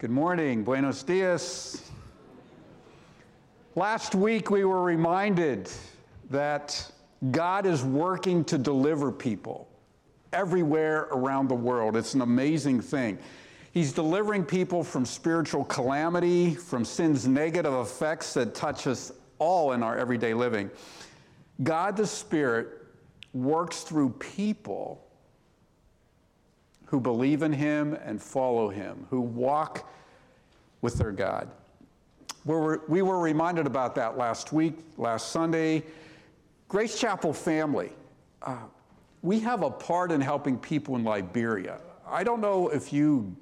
Good morning. Buenos dias. Last week we were reminded that God is working to deliver people everywhere around the world. It's an amazing thing. He's delivering people from spiritual calamity, from sin's negative effects that touch us all in our everyday living. God the Spirit works through people who believe in Him and follow Him, who walk with their God. We were reminded about that last week, last Sunday. Grace Chapel family, we have a part in helping people in Liberia. I don't know if you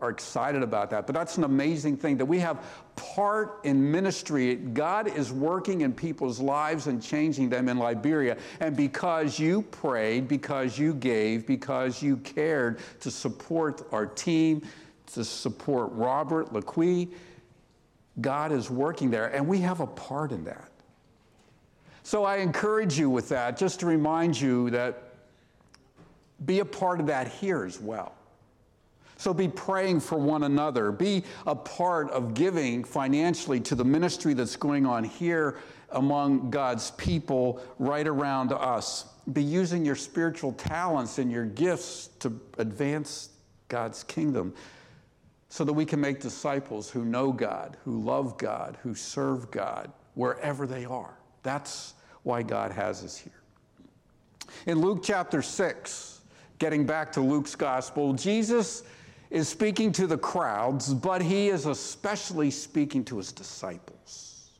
are excited about that, but that's an amazing thing, that we have part in ministry. God is working in people's lives and changing them in Liberia. And because you prayed, because you gave, because you cared to support our team, to support Robert Laquie, God is working there, and we have a part in that. So I encourage you with that, just to remind you that be a part of that here as well. So be praying for one another. Be a part of giving financially to the ministry that's going on here among God's people right around us. Be using your spiritual talents and your gifts to advance God's kingdom so that we can make disciples who know God, who love God, who serve God, wherever they are. That's why God has us here. In Luke chapter 6, getting back to Luke's gospel, Jesus is speaking to the crowds, but he is especially speaking to his disciples.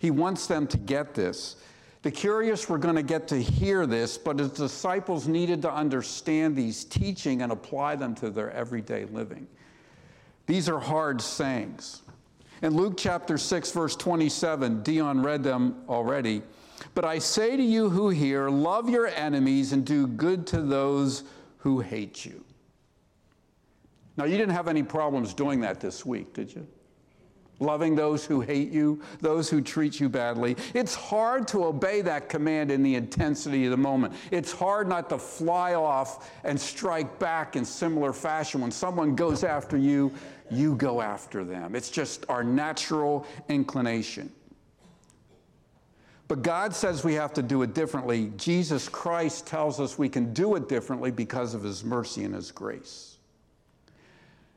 He wants them to get this. The curious were going to get to hear this, but his disciples needed to understand these teaching and apply them to their everyday living. These are hard sayings. In Luke chapter 6, verse 27, Dion read them already. But I say to you who hear, love your enemies and do good to those who hate you. Now, you didn't have any problems doing that this week, did you? Loving those who hate you, those who treat you badly. It's hard to obey that command in the intensity of the moment. It's hard not to fly off and strike back in similar fashion. When someone goes after you, you go after them. It's just our natural inclination. But God says we have to do it differently. Jesus Christ tells us we can do it differently because of His mercy and His grace.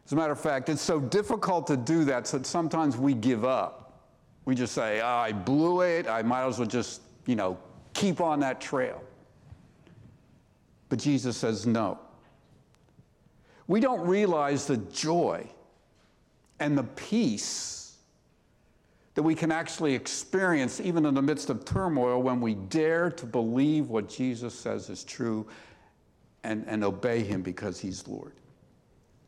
As a matter of fact, it's so difficult to do that so that sometimes we give up. We just say, I blew it. I might as well just, keep on that trail. But Jesus says no. We don't realize the joy and the peace that we can actually experience even in the midst of turmoil when we dare to believe what Jesus says is true and obey Him because He's Lord.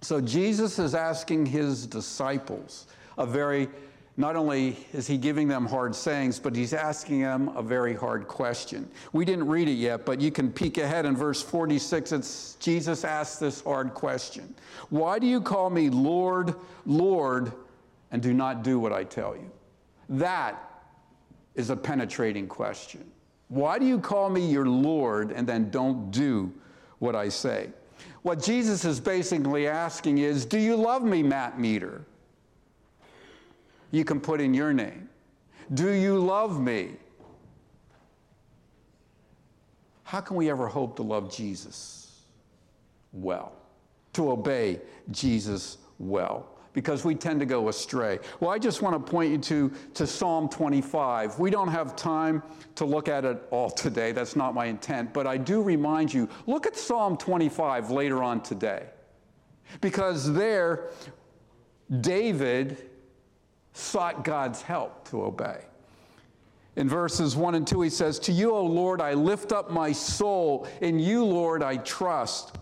So Jesus is asking His disciples not only is He giving them hard sayings, but He's asking them a very hard question. We didn't read it yet, but you can peek ahead in verse 46. Jesus asks this hard question. Why do you call me Lord, Lord, and do not do what I tell you? That is a penetrating question. Why do you call me your Lord and then don't do what I say? What Jesus is basically asking is, do you love me, Matt Meter? You can put in your name. Do you love me? How can we ever hope to love Jesus well, to obey Jesus well? Because we tend to go astray. Well, I just want to point you to Psalm 25. We don't have time to look at it all today. That's not my intent. But I do remind you, look at Psalm 25 later on today. Because there, David sought God's help to obey. In verses 1 and 2, he says, To you, O Lord, I lift up my soul. In you, Lord, I trust.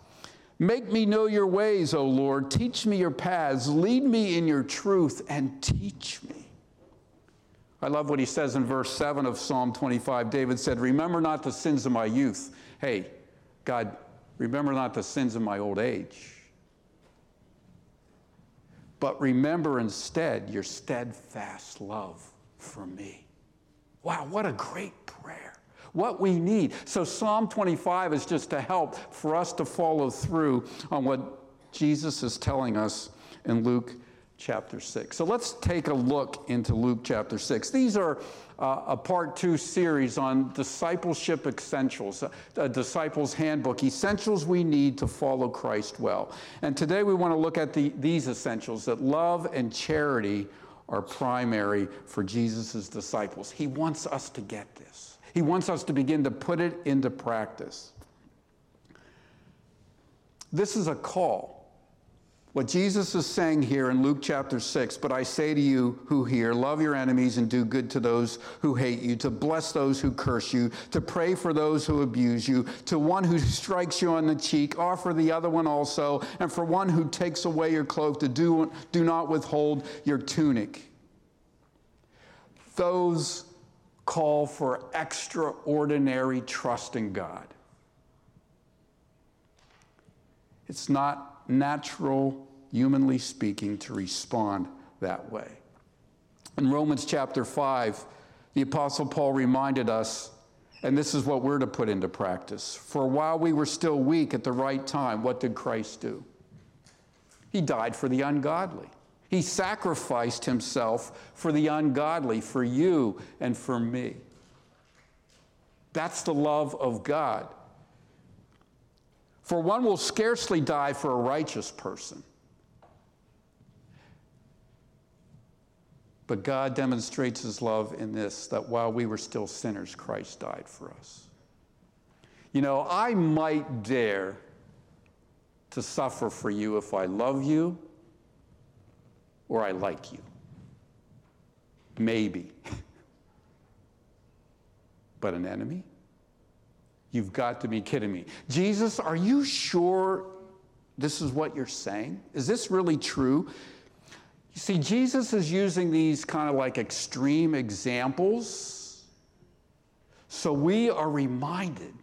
Make me know your ways, O Lord. Teach me your paths. Lead me in your truth and teach me. I love what he says in verse 7 of Psalm 25. David said, Remember not the sins of my youth. Hey, God, remember not the sins of my old age. But remember instead your steadfast love for me. Wow, what a great prayer. What we need. So Psalm 25 is just to help for us to follow through on what Jesus is telling us in Luke chapter 6. So let's take a look into Luke chapter 6. These are a part two series on discipleship essentials, a disciple's handbook, essentials we need to follow Christ well. And today we want to look at these essentials, that love and charity are primary for Jesus' disciples. He wants us to get this. He wants us to begin to put it into practice. This is a call. What Jesus is saying here in Luke chapter 6, but I say to you who hear, love your enemies and do good to those who hate you, to bless those who curse you, to pray for those who abuse you, to one who strikes you on the cheek, offer the other one also, and for one who takes away your cloak, to do not withhold your tunic. Those call for extraordinary trust in God. It's not natural, humanly speaking, to respond that way. In Romans chapter 5, the Apostle Paul reminded us, and this is what we're to put into practice, for while we were still weak at the right time, what did Christ do? He died for the ungodly. He sacrificed himself for the ungodly, for you and for me. That's the love of God. For one will scarcely die for a righteous person. But God demonstrates his love in this, that while we were still sinners, Christ died for us. You know, I might dare to suffer for you if I love you or I like you. Maybe. But an enemy? You've got to be kidding me. Jesus, are you sure this is what you're saying? Is this really true? You see, Jesus is using these kind of like extreme examples. So we are reminded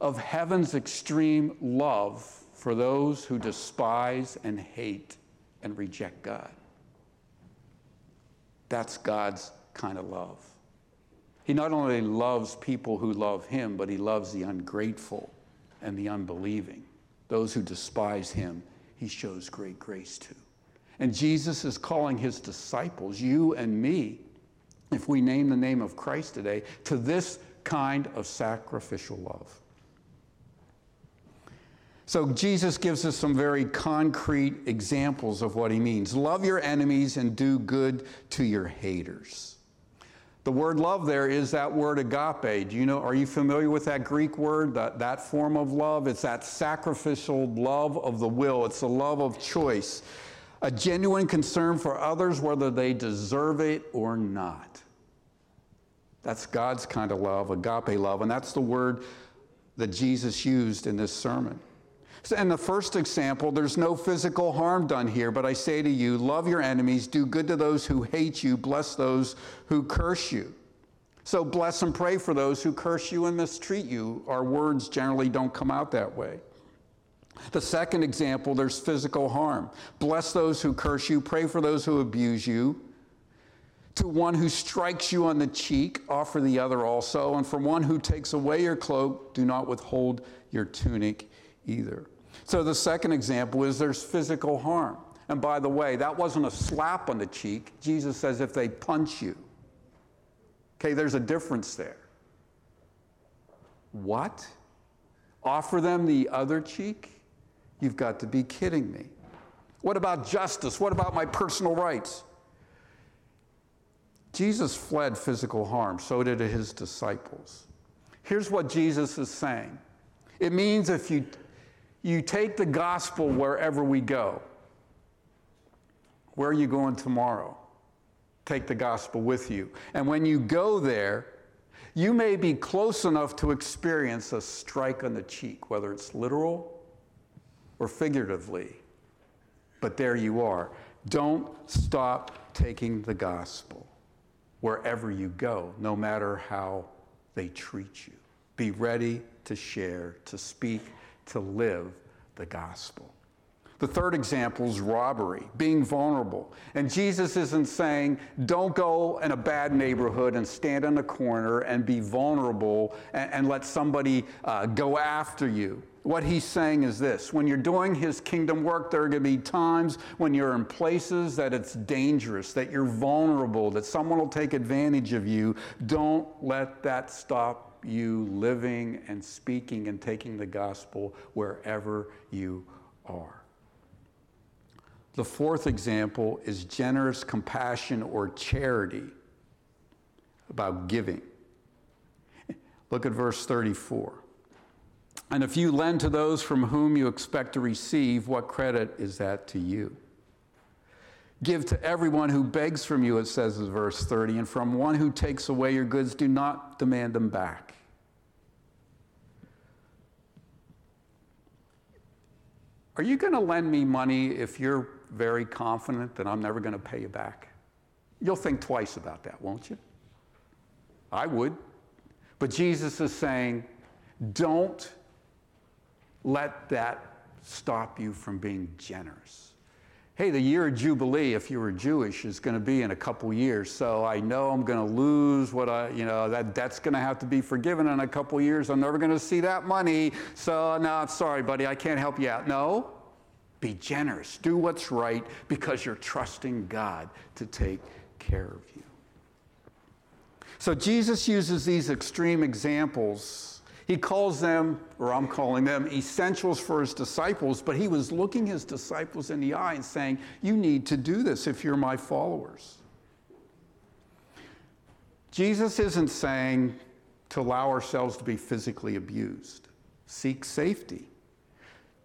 of heaven's extreme love for those who despise and hate and reject God. That's God's kind of love. He not only loves people who love him, but he loves the ungrateful and the unbelieving. Those who despise him, he shows great grace to. And Jesus is calling his disciples, you and me, if we name the name of Christ today, to this kind of sacrificial love. So Jesus gives us some very concrete examples of what he means. Love your enemies and do good to your haters. The word love there is that word agape. Do you know, are you familiar with that Greek word, that form of love? It's that sacrificial love of the will. It's the love of choice. A genuine concern for others, whether they deserve it or not. That's God's kind of love, agape love, and that's the word that Jesus used in this sermon. And the first example, there's no physical harm done here, but I say to you, love your enemies, do good to those who hate you, bless those who curse you. So bless and pray for those who curse you and mistreat you. Our words generally don't come out that way. The second example, there's physical harm. Bless those who curse you, pray for those who abuse you. To one who strikes you on the cheek, offer the other also. And from one who takes away your cloak, do not withhold your tunic either. So the second example is there's physical harm. And by the way, that wasn't a slap on the cheek. Jesus says if they punch you. Okay, there's a difference there. What? Offer them the other cheek? You've got to be kidding me. What about justice? What about my personal rights? Jesus fled physical harm. So did his disciples. Here's what Jesus is saying. It means if you take the gospel wherever we go. Where are you going tomorrow? Take the gospel with you. And when you go there, you may be close enough to experience a strike on the cheek, whether it's literal or figuratively. But there you are. Don't stop taking the gospel wherever you go, no matter how they treat you. Be ready to share, to speak, to live the gospel. The third example is robbery, being vulnerable. And Jesus isn't saying, don't go in a bad neighborhood and stand in a corner and be vulnerable and let somebody go after you. What he's saying is this: when you're doing his kingdom work, there are going to be times when you're in places that it's dangerous, that you're vulnerable, that someone will take advantage of you. Don't let that stop you living and speaking and taking the gospel wherever you are. The fourth example is generous compassion or charity, about giving. Look at verse 34. And if you lend to those from whom you expect to receive, what credit is that to you? Give to everyone who begs from you, it says in verse 30, and from one who takes away your goods, do not demand them back. Are you going to lend me money if you're very confident that I'm never going to pay you back? You'll think twice about that, won't you? I would. But Jesus is saying, don't let that stop you from being generous. Hey, the year of Jubilee, if you were Jewish, is going to be in a couple years. So I know I'm going to lose what that debt's going to have to be forgiven in a couple years. I'm never going to see that money. So no, I'm sorry, buddy. I can't help you out. No, be generous. Do what's right because you're trusting God to take care of you. So Jesus uses these extreme examples. He calls them, or I'm calling them, essentials for his disciples, but he was looking his disciples in the eye and saying, you need to do this if you're my followers. Jesus isn't saying to allow ourselves to be physically abused. Seek safety.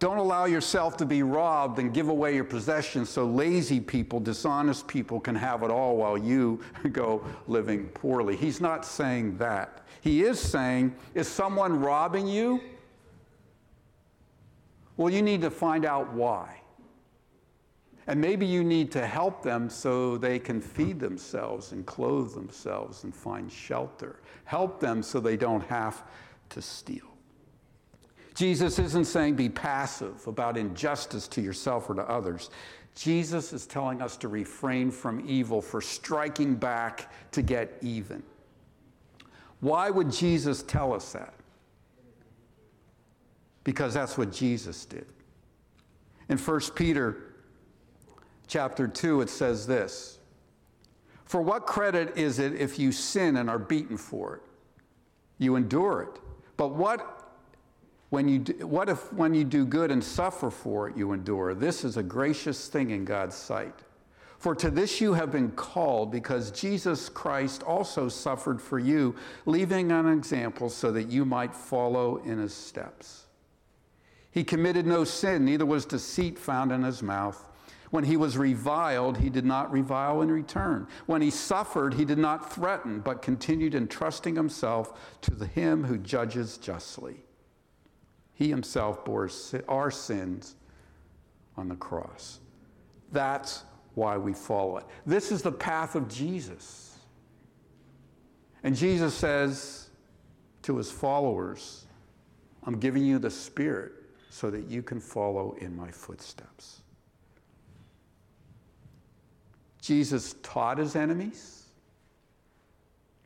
Don't allow yourself to be robbed and give away your possessions so lazy people, dishonest people can have it all while you go living poorly. He's not saying that. He is saying, is someone robbing you? Well, you need to find out why. And maybe you need to help them so they can feed themselves and clothe themselves and find shelter. Help them so they don't have to steal. Jesus isn't saying be passive about injustice to yourself or to others. Jesus is telling us to refrain from evil, for striking back to get even. Why would Jesus tell us that? Because that's what Jesus did. In 1 Peter chapter 2, it says this: For what credit is it if you sin and are beaten for it? You endure it. But what if when you do good and suffer for it, you endure? This is a gracious thing in God's sight. For to this you have been called, because Jesus Christ also suffered for you, leaving an example so that you might follow in his steps. He committed no sin, neither was deceit found in his mouth. When he was reviled, he did not revile in return. When he suffered, he did not threaten, but continued entrusting himself to him who judges justly. He himself bore our sins on the cross. That's why we follow it. This is the path of Jesus. And Jesus says to his followers, I'm giving you the Spirit so that you can follow in my footsteps. Jesus taught his enemies.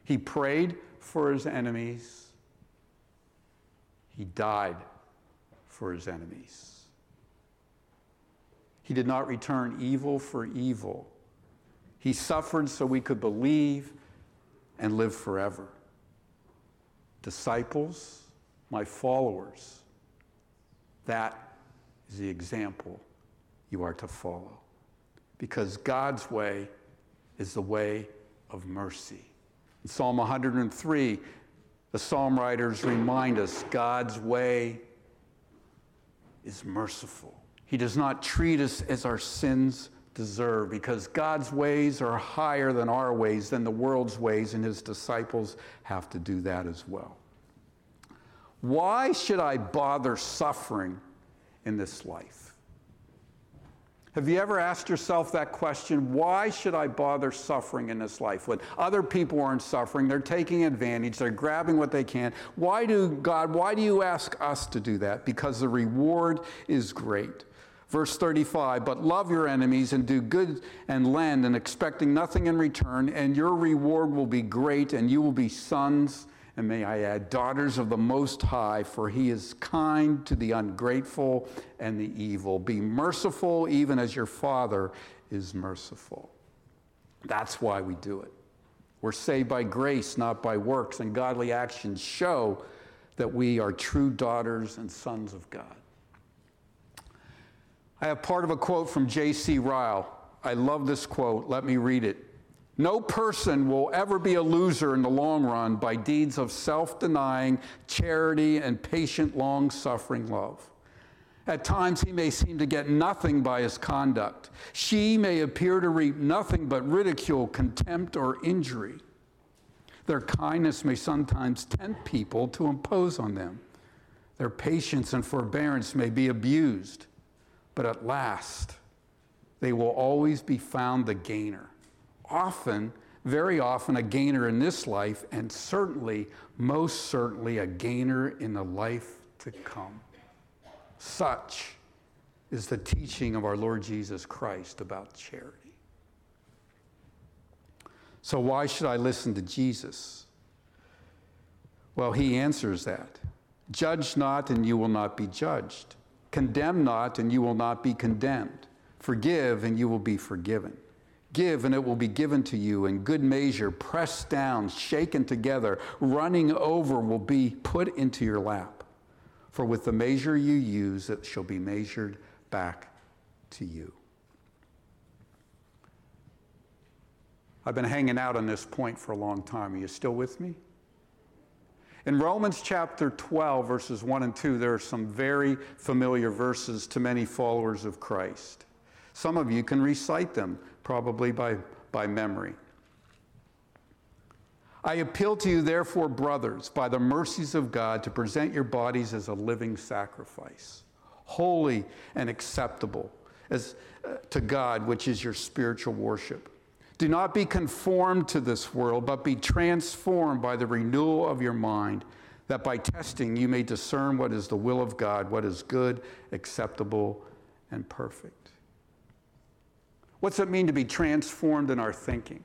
He prayed for his enemies. He died for his enemies. He did not return evil for evil. He suffered so we could believe and live forever. Disciples, my followers, that is the example you are to follow. Because God's way is the way of mercy. In Psalm 103, the psalm writers remind us God's way is merciful. He does not treat us as our sins deserve, because God's ways are higher than our ways, than the world's ways, and his disciples have to do that as well. Why should I bother suffering in this life? Have you ever asked yourself that question? Why should I bother suffering in this life? When other people aren't suffering, they're taking advantage, they're grabbing what they can. Why do you ask us to do that? Because the reward is great. Verse 35, but love your enemies and do good and lend and expecting nothing in return, and your reward will be great, and you will be sons, and may I add, daughters of the Most High, for he is kind to the ungrateful and the evil. Be merciful even as your Father is merciful. That's why we do it. We're saved by grace, not by works, and godly actions show that we are true daughters and sons of God. I have part of a quote from J.C. Ryle. I love this quote. Let me read it. No person will ever be a loser in the long run by deeds of self-denying, charity, and patient, long-suffering love. At times, he may seem to get nothing by his conduct. She may appear to reap nothing but ridicule, contempt, or injury. Their kindness may sometimes tempt people to impose on them. Their patience and forbearance may be abused. But at last, they will always be found the gainer. Often, very often, a gainer in this life, and certainly, most certainly, a gainer in the life to come. Such is the teaching of our Lord Jesus Christ about charity. So why should I listen to Jesus? Well, he answers that. Judge not, and you will not be judged. Condemn not, and you will not be condemned. Forgive, and you will be forgiven. Give, and it will be given to you in good measure, pressed down, shaken together, running over will be put into your lap. For with the measure you use, it shall be measured back to you. I've been hanging out on this point for a long time. Are you still with me? In Romans chapter 12, verses 1 and 2, there are some very familiar verses to many followers of Christ. Some of you can recite them, probably by memory. I appeal to you, therefore, brothers, by the mercies of God, to present your bodies as a living sacrifice, holy and acceptable as to God, which is your spiritual worship. Do not be conformed to this world, but be transformed by the renewal of your mind, that by testing you may discern what is the will of God, what is good, acceptable, and perfect. What's it mean to be transformed in our thinking?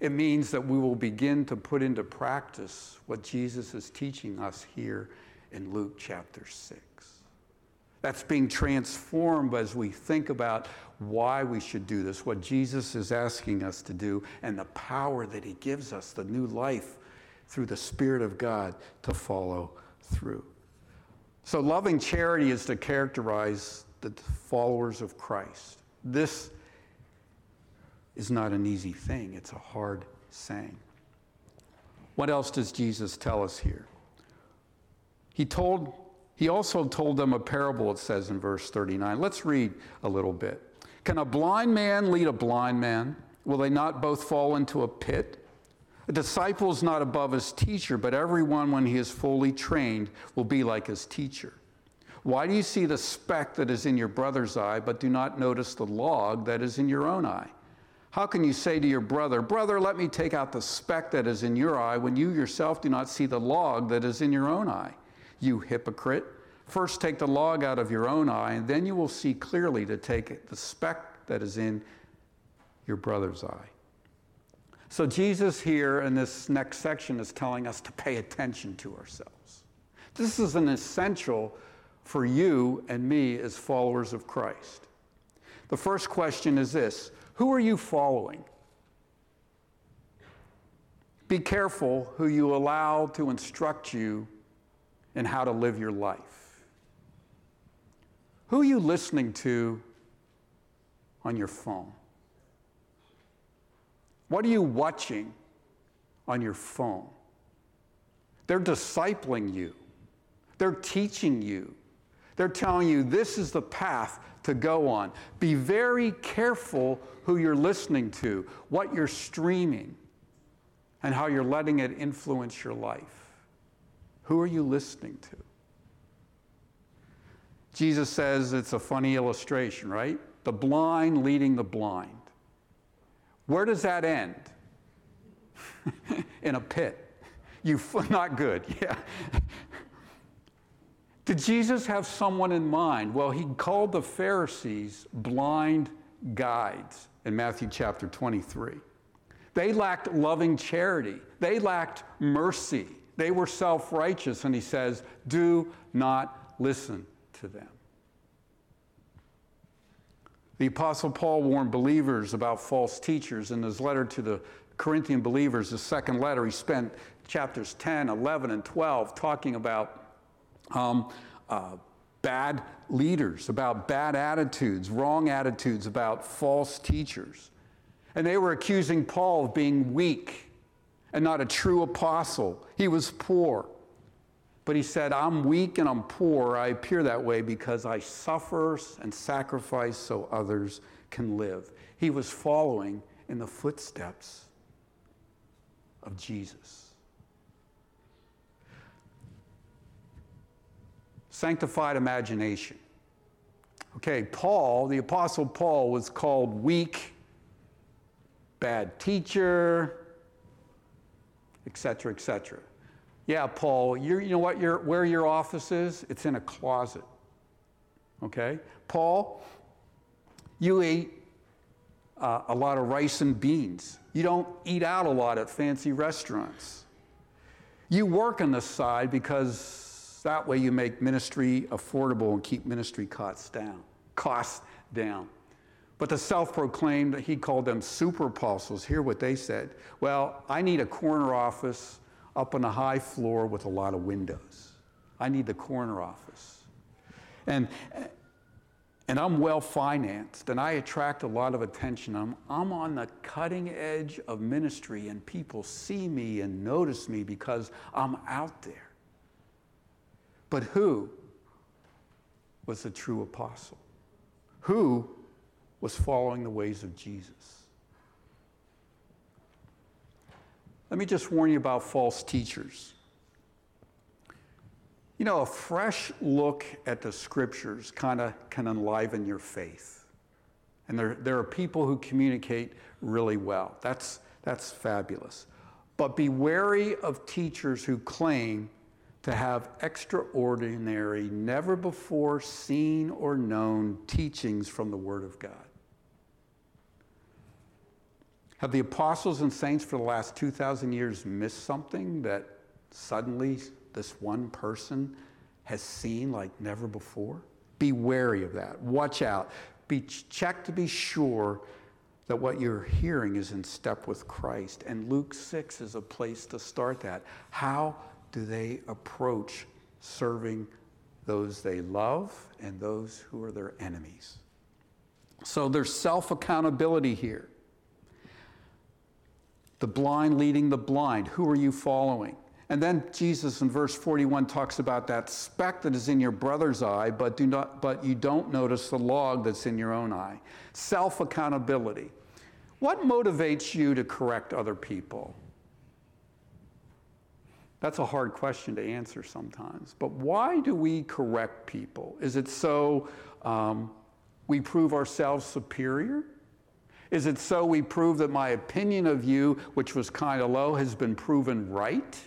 It means that we will begin to put into practice what Jesus is teaching us here in Luke chapter 6. That's being transformed as we think about why we should do this, what Jesus is asking us to do, and the power that he gives us, the new life through the Spirit of God to follow through. So loving charity is to characterize the followers of Christ. This is not an easy thing. It's a hard saying. What else does Jesus tell us here? He also told them a parable, it says in verse 39. Let's read a little bit. Can a blind man lead a blind man? Will they not both fall into a pit? A disciple is not above his teacher, but everyone, when he is fully trained, will be like his teacher. Why do you see the speck that is in your brother's eye, but do not notice the log that is in your own eye? How can you say to your brother, "Brother, let me take out the speck that is in your eye," when you yourself do not see the log that is in your own eye? You hypocrite, first take the log out of your own eye, and then you will see clearly to take the speck that is in your brother's eye. So Jesus here in this next section is telling us to pay attention to ourselves. This is an essential for you and me as followers of Christ. The first question is this: who are you following? Be careful who you allow to instruct you and how to live your life. Who are you listening to on your phone? What are you watching on your phone? They're discipling you. They're teaching you. They're telling you this is the path to go on. Be very careful who you're listening to, what you're streaming, and how you're letting it influence your life. Who are you listening to? Jesus says it's a funny illustration, right? The blind leading the blind. Where does that end? In a pit. Not good, yeah. Did Jesus have someone in mind? Well, he called the Pharisees blind guides in Matthew chapter 23. They lacked loving charity. They lacked mercy. They were self-righteous, and he says, do not listen to them. The Apostle Paul warned believers about false teachers. In his letter to the Corinthian believers, the second letter, he spent chapters 10, 11, and 12 talking about bad leaders, about bad attitudes, wrong attitudes, about false teachers. And they were accusing Paul of being weak and not a true apostle. He was poor. But he said, I'm weak and I'm poor. I appear that way because I suffer and sacrifice so others can live. He was following in the footsteps of Jesus. Sanctified imagination. Okay, Paul, the Apostle Paul, was called weak, bad teacher, etc., etc. Yeah, Paul, you know what? Where your office is? It's in a closet. Okay? Paul, you eat a lot of rice and beans. You don't eat out a lot at fancy restaurants. You work on the side because that way you make ministry affordable and keep ministry costs down. But the self-proclaimed, he called them super apostles. Hear what they said. Well, I need a corner office up on a high floor with a lot of windows. I need the corner office. And I'm well-financed, and I attract a lot of attention. I'm on the cutting edge of ministry, and people see me and notice me because I'm out there. But who was the true apostle? Who was following the ways of Jesus? Let me just warn you about false teachers. You know, a fresh look at the scriptures kind of can enliven your faith. And there are people who communicate really well. That's fabulous. But be wary of teachers who claim to have extraordinary, never before seen or known teachings from the Word of God. Have the apostles and saints for the last 2,000 years missed something that suddenly this one person has seen like never before? Be wary of that. Watch out. Check to be sure that what you're hearing is in step with Christ. And Luke 6 is a place to start that. How do they approach serving those they love and those who are their enemies? So there's self-accountability here. The blind leading the blind. Who are you following? And then Jesus in verse 41 talks about that speck that is in your brother's eye, but you don't notice the log that's in your own eye. Self-accountability. What motivates you to correct other people? That's a hard question to answer sometimes. But why do we correct people? Is it so we prove ourselves superior? Is it so we prove that my opinion of you, which was kind of low, has been proven right?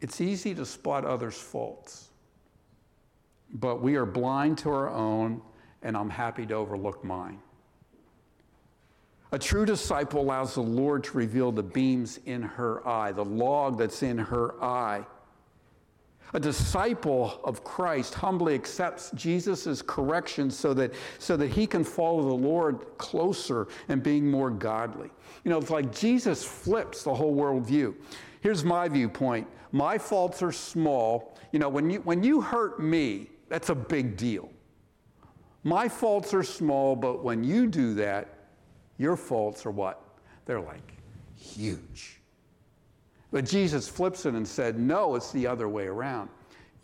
It's easy to spot others' faults, but we are blind to our own, and I'm happy to overlook mine. A true disciple allows the Lord to reveal the beams in her eye, the log that's in her eye. A disciple of Christ humbly accepts Jesus' correction so that he can follow the Lord closer and being more godly. You know, it's like Jesus flips the whole worldview. Here's my viewpoint. My faults are small. You know, when you hurt me, that's a big deal. My faults are small, but when you do that, your faults are what? They're like huge. But Jesus flips it and said, no, it's the other way around.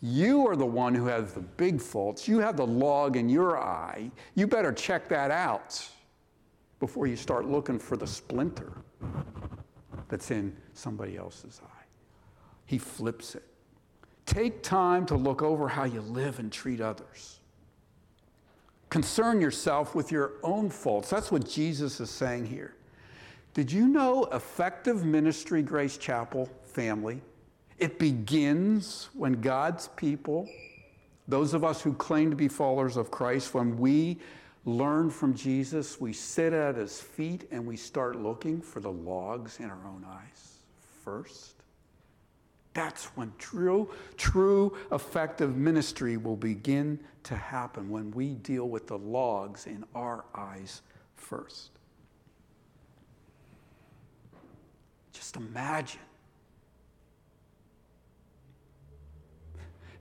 You are the one who has the big faults. You have the log in your eye. You better check that out before you start looking for the splinter that's in somebody else's eye. He flips it. Take time to look over how you live and treat others. Concern yourself with your own faults. That's what Jesus is saying here. Did you know effective ministry, Grace Chapel, family. It begins when God's people, those of us who claim to be followers of Christ, when we learn from Jesus, we sit at his feet and we start looking for the logs in our own eyes first. That's when true effective ministry will begin to happen, when we deal with the logs in our eyes first. Just imagine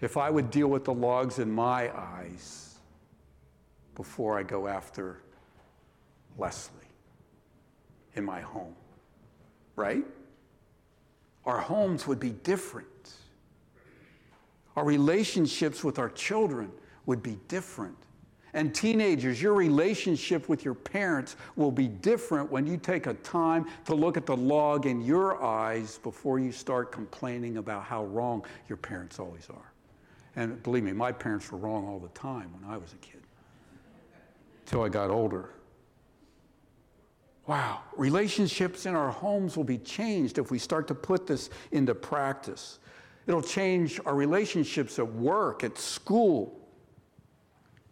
if I would deal with the logs in my eyes before I go after Leslie in my home, right? Our homes would be different. Our relationships with our children would be different. And teenagers, your relationship with your parents will be different when you take a time to look at the log in your eyes before you start complaining about how wrong your parents always are. And believe me, my parents were wrong all the time when I was a kid, until I got older. Wow, relationships in our homes will be changed if we start to put this into practice. It'll change our relationships at work, at school,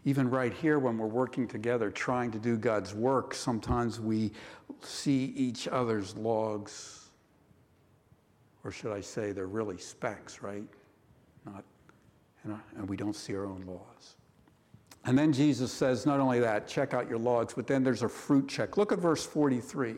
even right here when we're working together trying to do God's work. Sometimes we see each other's logs, or should I say they're really specks, right? And we don't see our own logs. And then Jesus says, not only that, check out your logs, but then there's a fruit check. Look at verse 43.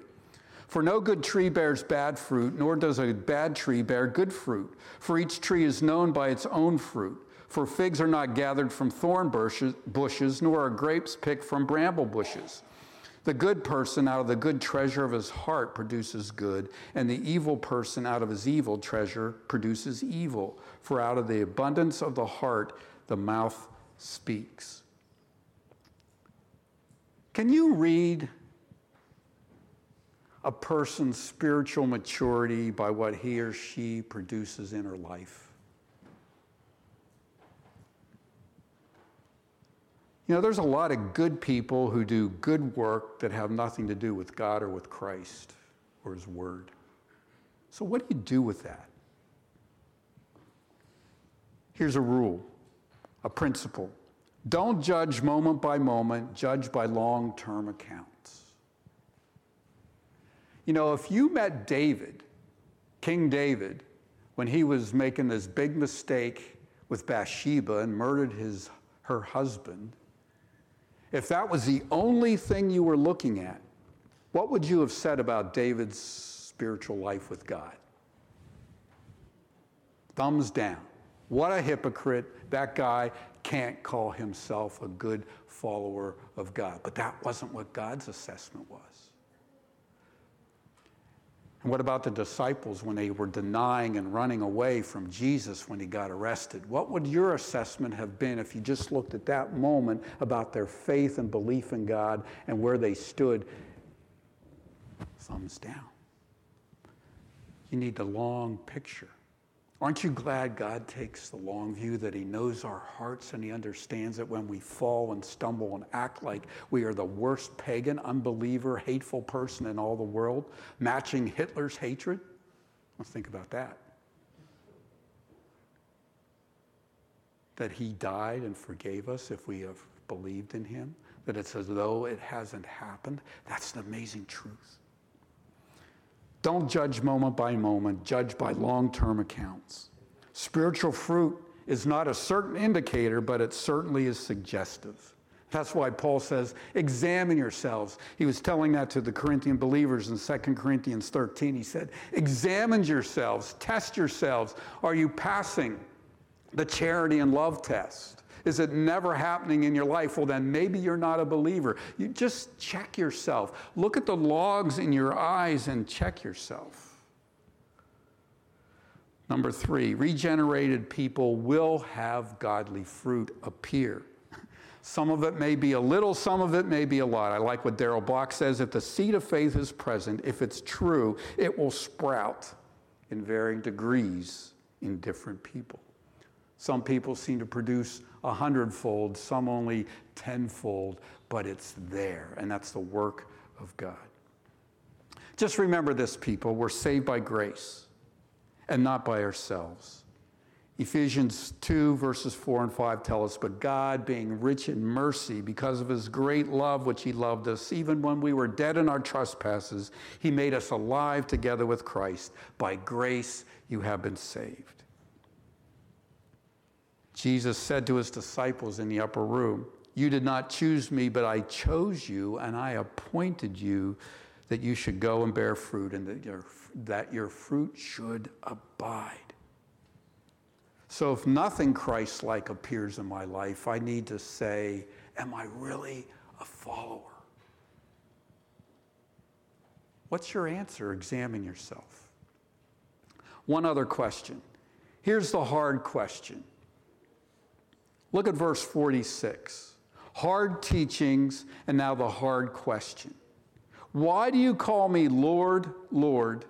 For no good tree bears bad fruit, nor does a bad tree bear good fruit. For each tree is known by its own fruit. For figs are not gathered from thorn bushes, nor are grapes picked from bramble bushes. The good person out of the good treasure of his heart produces good, and the evil person out of his evil treasure produces evil. For out of the abundance of the heart, the mouth speaks. Can you read a person's spiritual maturity by what he or she produces in her life? You know, there's a lot of good people who do good work that have nothing to do with God or with Christ or his word. So what do you do with that? Here's a rule, a principle. Don't judge moment by moment, judge by long-term accounts. You know, if you met David, King David, when he was making this big mistake with Bathsheba and murdered her husband, if that was the only thing you were looking at, what would you have said about David's spiritual life with God? Thumbs down. What a hypocrite. That guy can't call himself a good follower of God. But that wasn't what God's assessment was. And what about the disciples when they were denying and running away from Jesus when he got arrested? What would your assessment have been if you just looked at that moment about their faith and belief in God and where they stood? Thumbs down. You need the long picture. Aren't you glad God takes the long view, that he knows our hearts and he understands that when we fall and stumble and act like we are the worst pagan, unbeliever, hateful person in all the world, matching Hitler's hatred? Let's think about that. That he died and forgave us if we have believed in him, that it's as though it hasn't happened. That's the amazing truth. Don't judge moment by moment, judge by long-term accounts. Spiritual fruit is not a certain indicator, but it certainly is suggestive. That's why Paul says, examine yourselves. He was telling that to the Corinthian believers in 2 Corinthians 13. He said, examine yourselves, test yourselves. Are you passing the charity and love test? Is it never happening in your life? Well, then maybe you're not a believer. You just check yourself. Look at the logs in your eyes and check yourself. Number 3, regenerated people will have godly fruit appear. Some of it may be a little, some of it may be a lot. I like what Darrell Bock says, if the seed of faith is present, if it's true, it will sprout in varying degrees in different people. Some people seem to produce 100-fold, some only 10-fold, but it's there, and that's the work of God. Just remember this, people. We're saved by grace, and not by ourselves. Ephesians 2, verses 4 and 5 tell us, but God, being rich in mercy, because of his great love which he loved us, even when we were dead in our trespasses, he made us alive together with Christ. By grace you have been saved. Jesus said to his disciples in the upper room, you did not choose me, but I chose you, and I appointed you that you should go and bear fruit, and that your fruit should abide. So if nothing Christ-like appears in my life, I need to say, am I really a follower? What's your answer? Examine yourself. One other question. Here's the hard question. Look at verse 46. Hard teachings, and now the hard question. Why do you call me Lord, Lord,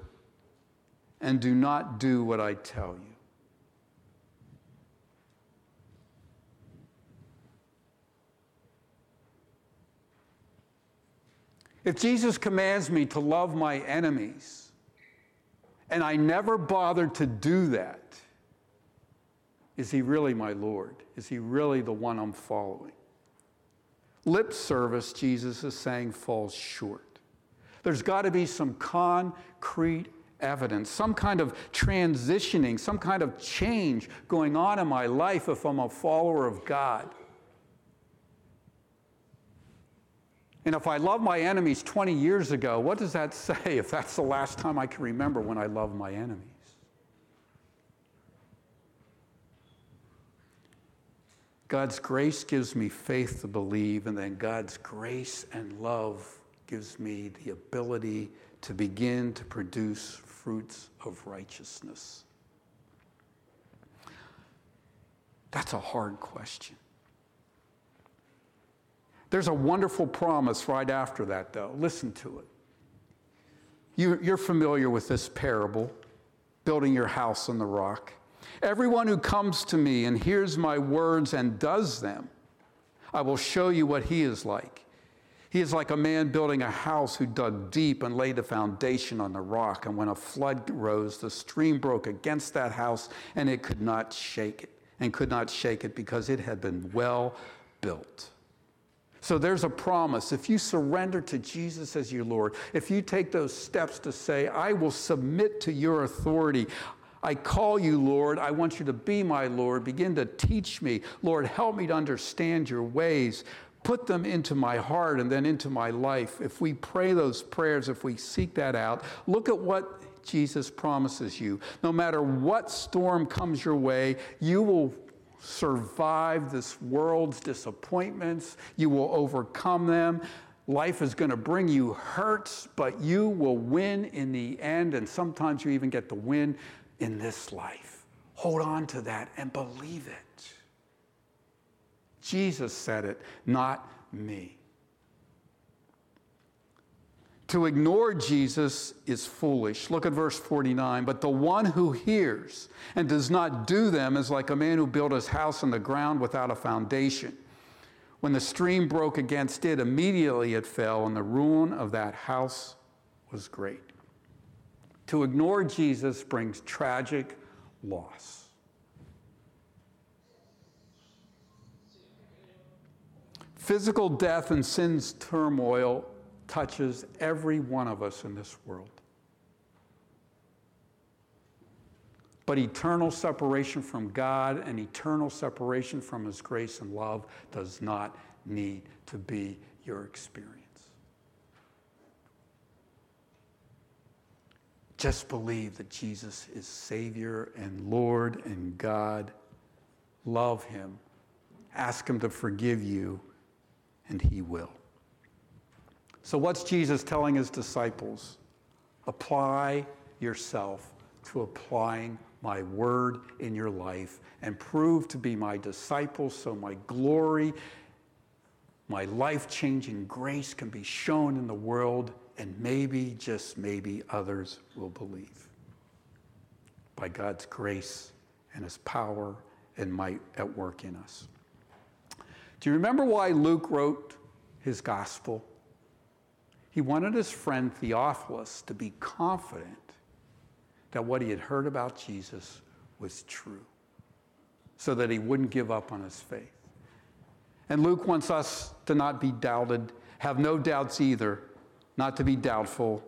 and do not do what I tell you? If Jesus commands me to love my enemies, and I never bother to do that, is he really my Lord? Is he really the one I'm following? Lip service, Jesus is saying, falls short. There's got to be some concrete evidence, some kind of transitioning, some kind of change going on in my life if I'm a follower of God. And if I loved my enemies 20 years ago, what does that say if that's the last time I can remember when I loved my enemies? God's grace gives me faith to believe, and then God's grace and love gives me the ability to begin to produce fruits of righteousness. That's a hard question. There's a wonderful promise right after that, though. Listen to it. You're familiar with this parable, building your house on the rock. Everyone who comes to me and hears my words and does them, I will show you what he is like. He is like a man building a house who dug deep and laid the foundation on the rock. And when a flood rose, the stream broke against that house, and it could not shake it, because it had been well built. So there's a promise. If you surrender to Jesus as your Lord, if you take those steps to say, I will submit to your authority, I call you Lord, I want you to be my Lord, begin to teach me. Lord, help me to understand your ways. Put them into my heart and then into my life. If we pray those prayers, if we seek that out, look at what Jesus promises you. No matter what storm comes your way, you will survive this world's disappointments. You will overcome them. Life is going to bring you hurts, but you will win in the end, and sometimes you even get to win in this life. Hold on to that and believe it. Jesus said it, not me. To ignore Jesus is foolish. Look at verse 49. But the one who hears and does not do them is like a man who built his house on the ground without a foundation. When the stream broke against it, immediately it fell, and the ruin of that house was great. To ignore Jesus brings tragic loss. Physical death and sin's turmoil touches every one of us in this world. But eternal separation from God and eternal separation from his grace and love does not need to be your experience. Just believe that Jesus is Savior and Lord and God. Love him. Ask him to forgive you, and he will. So what's Jesus telling his disciples? Apply yourself to applying my word in your life and prove to be my disciples so my glory, my life-changing grace can be shown in the world, and maybe, just maybe, others will believe. By God's grace and his power and might at work in us. Do you remember why Luke wrote his gospel? He wanted his friend Theophilus to be confident that what he had heard about Jesus was true, so that he wouldn't give up on his faith. And Luke wants us to not be doubted, have no doubts either, not to be doubtful.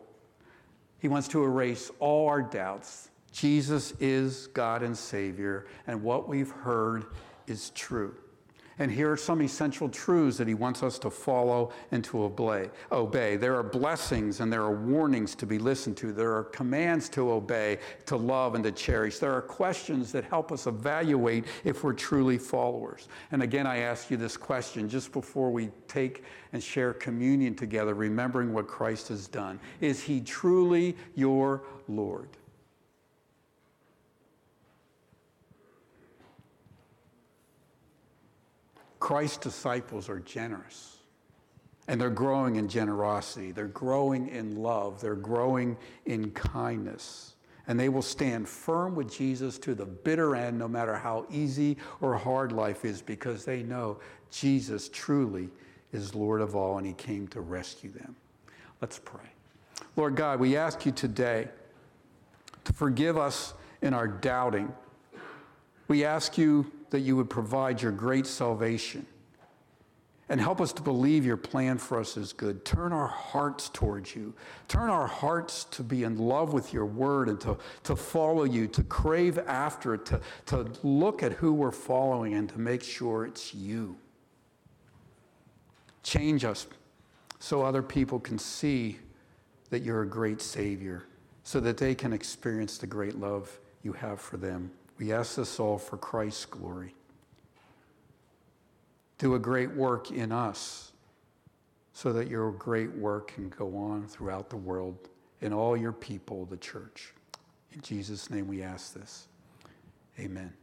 He wants to erase all our doubts. Jesus is God and Savior, and what we've heard is true. And here are some essential truths that he wants us to follow and to obey. There are blessings and there are warnings to be listened to. There are commands to obey, to love, and to cherish. There are questions that help us evaluate if we're truly followers. And again, I ask you this question just before we take and share communion together, remembering what Christ has done. Is he truly your Lord? Christ's disciples are generous, and they're growing in generosity. They're growing in love. They're growing in kindness, and they will stand firm with Jesus to the bitter end, no matter how easy or hard life is, because they know Jesus truly is Lord of all, and he came to rescue them. Let's pray. Lord God, we ask you today to forgive us in our doubting. We ask you that you would provide your great salvation and help us to believe your plan for us is good. Turn our hearts towards you. Turn our hearts to be in love with your word and to follow you, to crave after it, to look at who we're following and to make sure it's you. Change us so other people can see that you're a great Savior, so that they can experience the great love you have for them. We ask this all for Christ's glory. Do a great work in us so that your great work can go on throughout the world in all your people, the church. In Jesus' name we ask this. Amen.